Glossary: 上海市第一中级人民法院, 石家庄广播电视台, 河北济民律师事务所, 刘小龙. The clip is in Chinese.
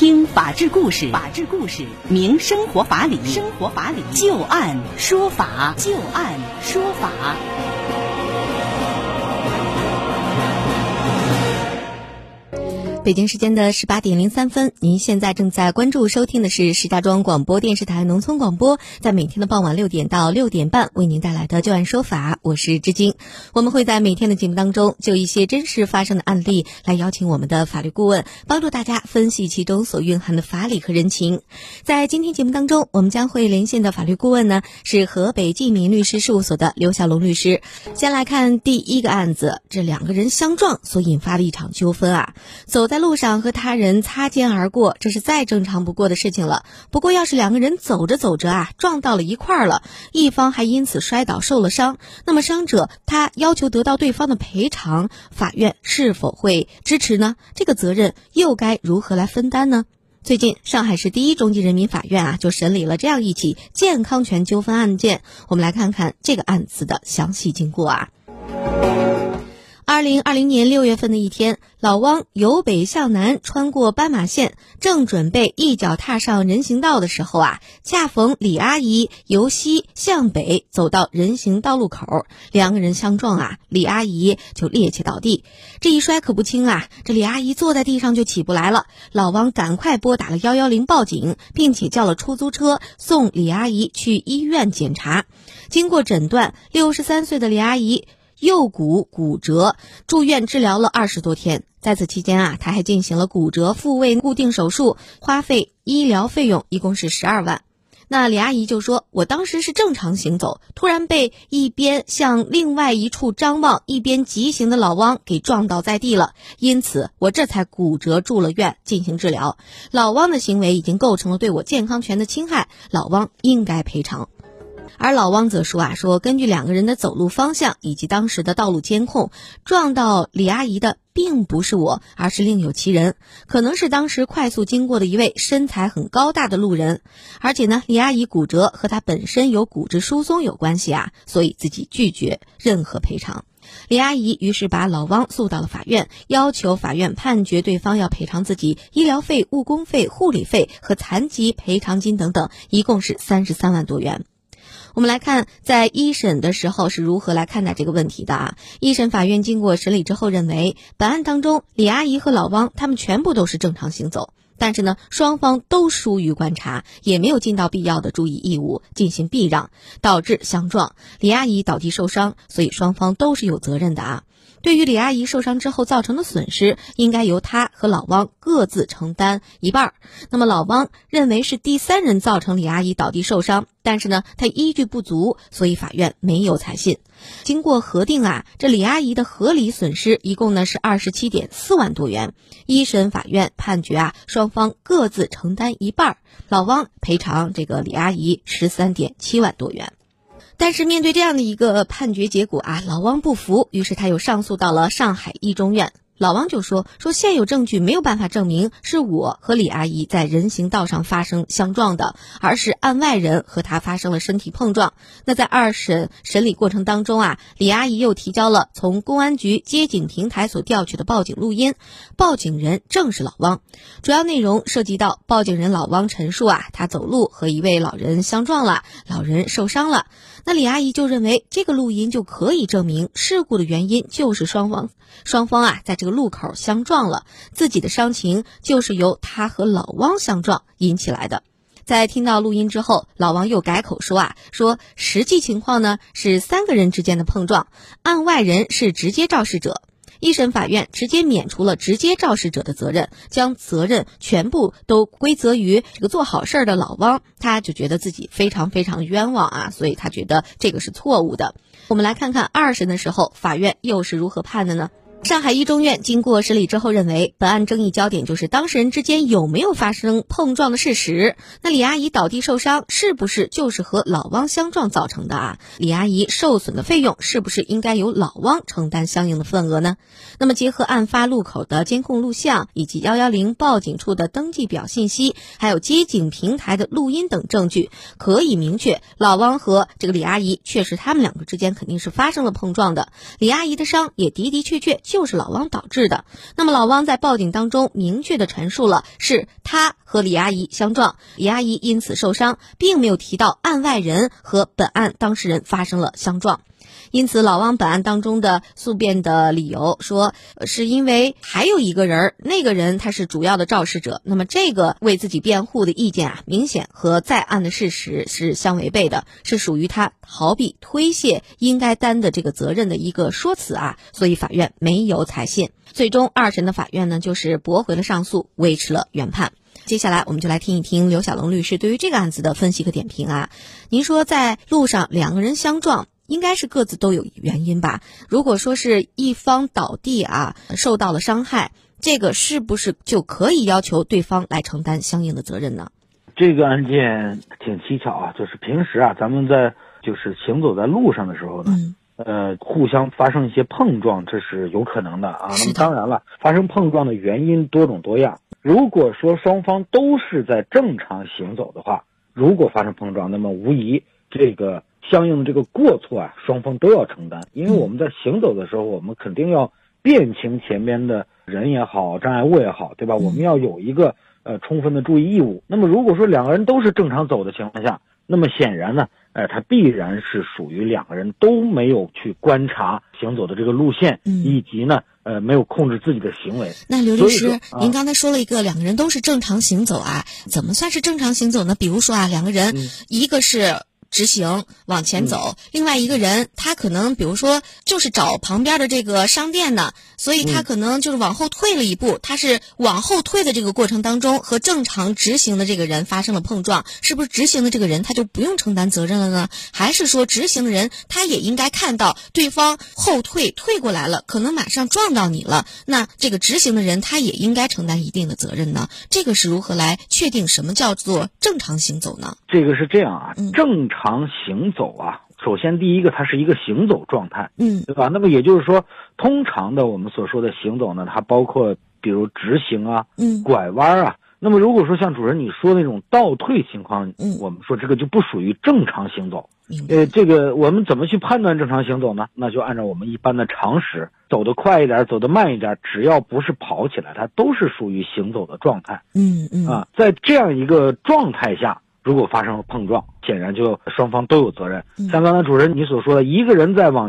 听法治故事，法治故事明生活法理，生活法理就案说法，就案说法。北京时间的18:03，您现在正在关注收听的是石家庄广播电视台农村广播，在每天的傍晚6点到6点半为您带来的《就案说法》，我是知晶。我们会在每天的节目当中，就一些真实发生的案例来邀请我们的法律顾问，帮助大家分析其中所蕴含的法理和人情。在今天节目当中，我们将会连线的法律顾问呢是河北济民律师事务所的刘小龙律师。先来看第一个案子，这两个人相撞所引发的一场纠纷啊，在路上和他人擦肩而过，这是再正常不过的事情了。不过要是两个人走着走着啊，撞到了一块儿了，一方还因此摔倒受了伤，那么伤者他要求得到对方的赔偿，法院是否会支持呢？这个责任又该如何来分担呢？最近上海市第一中级人民法院啊，就审理了这样一起健康权纠纷案件。我们来看看这个案子的详细经过啊。2020年6月份的一天，老汪由北向南穿过斑马线，正准备一脚踏上人行道的时候啊，恰逢李阿姨由西向北走到人行道路口，两个人相撞啊，李阿姨就趔趄倒地。这一摔可不轻啊，这李阿姨坐在地上就起不来了。老汪赶快拨打了110报警，并且叫了出租车送李阿姨去医院检查。经过诊断，63岁的李阿姨右骨骨折，住院治疗了20多天。在此期间啊，他还进行了骨折复位固定手术，花费医疗费用一共是12万。那李阿姨就说，我当时是正常行走，突然被一边向另外一处张望一边疾行的老汪给撞倒在地了，因此我这才骨折住了院进行治疗。老汪的行为已经构成了对我健康权的侵害，老汪应该赔偿。而老汪则说啊，说根据两个人的走路方向以及当时的道路监控，撞到李阿姨的并不是我，而是另有其人，可能是当时快速经过的一位身材很高大的路人。而且呢，李阿姨骨折和她本身有骨质疏松有关系啊，所以自己拒绝任何赔偿。李阿姨于是把老汪诉到了法院，要求法院判决对方要赔偿自己医疗费、误工费、护理费和残疾赔偿金等等，一共是33万多元。我们来看在一审的时候是如何来看待这个问题的啊。一审法院经过审理之后认为，本案当中李阿姨和老汪他们全部都是正常行走，但是呢双方都疏于观察，也没有尽到必要的注意义务进行避让，导致相撞，李阿姨倒地受伤，所以双方都是有责任的啊。对于李阿姨受伤之后造成的损失，应该由她和老汪各自承担一半。那么老汪认为是第三人造成李阿姨倒地受伤，但是呢他依据不足，所以法院没有采信。经过核定啊，这李阿姨的合理损失一共呢是27.4万多元。一审法院判决啊，双方各自承担一半，老汪赔偿这个李阿姨13.7万多元。但是面对这样的一个判决结果啊，老汪不服，于是他又上诉到了上海一中院。老汪就说现有证据没有办法证明是我和李阿姨在人行道上发生相撞的，而是案外人和他发生了身体碰撞。那在二审审理过程当中啊，李阿姨又提交了从公安局接警平台所调取的报警录音，报警人正是老汪。主要内容涉及到报警人老汪陈述啊，他走路和一位老人相撞了，老人受伤了。那李阿姨就认为这个录音就可以证明事故的原因就是双方啊在这个路口相撞了，自己的伤情就是由他和老汪相撞引起来的。在听到录音之后，老汪又改口说实际情况呢是3个人之间的碰撞，案外人是直接肇事者。一审法院直接免除了直接肇事者的责任，将责任全部都归责于这个做好事的老汪，他就觉得自己非常非常冤枉啊，所以他觉得这个是错误的。我们来看看二审的时候法院又是如何判的呢。上海一中院经过审理之后认为，本案争议焦点就是当事人之间有没有发生碰撞的事实。那李阿姨倒地受伤是不是就是和老汪相撞造成的啊？李阿姨受损的费用是不是应该由老汪承担相应的份额呢？那么结合案发路口的监控录像以及110报警处的登记表信息，还有接警平台的录音等证据，可以明确老汪和这个李阿姨确实他们两个之间肯定是发生了碰撞的，李阿姨的伤也的的确确就是老汪导致的。那么老汪在报警当中明确的阐述了是他和李阿姨相撞，李阿姨因此受伤，并没有提到案外人和本案当事人发生了相撞。因此老汪本案当中的诉辩的理由说，是因为还有一个人，那个人他是主要的肇事者，那么这个为自己辩护的意见啊，明显和在案的事实是相违背的，是属于他逃避推卸应该担的这个责任的一个说辞啊，所以法院没有采信。最终二审的法院呢，就是驳回了上诉，维持了原判。接下来我们就来听一听刘小龙律师对于这个案子的分析和点评啊。您说在路上两个人相撞，应该是各自都有原因吧？如果说是一方倒地啊，受到了伤害，这个是不是就可以要求对方来承担相应的责任呢？这个案件挺蹊跷啊，就是平时啊，咱们在就是行走在路上的时候呢，互相发生一些碰撞，这是有可能的啊。那么当然了，发生碰撞的原因多种多样。如果说双方都是在正常行走的话，如果发生碰撞，那么无疑这个相应的这个过错啊，双方都要承担。因为我们在行走的时候，我们肯定要辨清前面的人也好，障碍物也好，对吧？我们要有一个充分的注意义务。那么如果说两个人都是正常走的情况下，那么显然呢，它必然是属于两个人都没有去观察行走的这个路线，以及呢没有控制自己的行为。那刘律师，您刚才说了一个两个人都是正常行走啊，怎么算是正常行走呢？比如说啊，两个人一个是直行往前走，另外一个人他可能比如说就是找旁边的这个商店呢，所以他可能就是往后退了一步，他是往后退的这个过程当中和正常直行的这个人发生了碰撞，是不是直行的这个人他就不用承担责任了呢？还是说直行的人他也应该看到对方后退退过来了，可能马上撞到你了，那这个直行的人他也应该承担一定的责任呢？这个是如何来确定什么叫做正常行走呢？这个是这样啊，正常行走啊，首先第一个它是一个行走状态，对吧？那么也就是说，通常的我们所说的行走呢，它包括比如直行啊，拐弯啊。那么如果说像主任你说那种倒退情况，我们说这个就不属于正常行走。这个我们怎么去判断正常行走呢？那就按照我们一般的常识，走得快一点，走得慢一点，只要不是跑起来，它都是属于行走的状态。在这样一个状态下，如果发生了碰撞，显然就双方都有责任。像刚才主任你所说的，一个人在往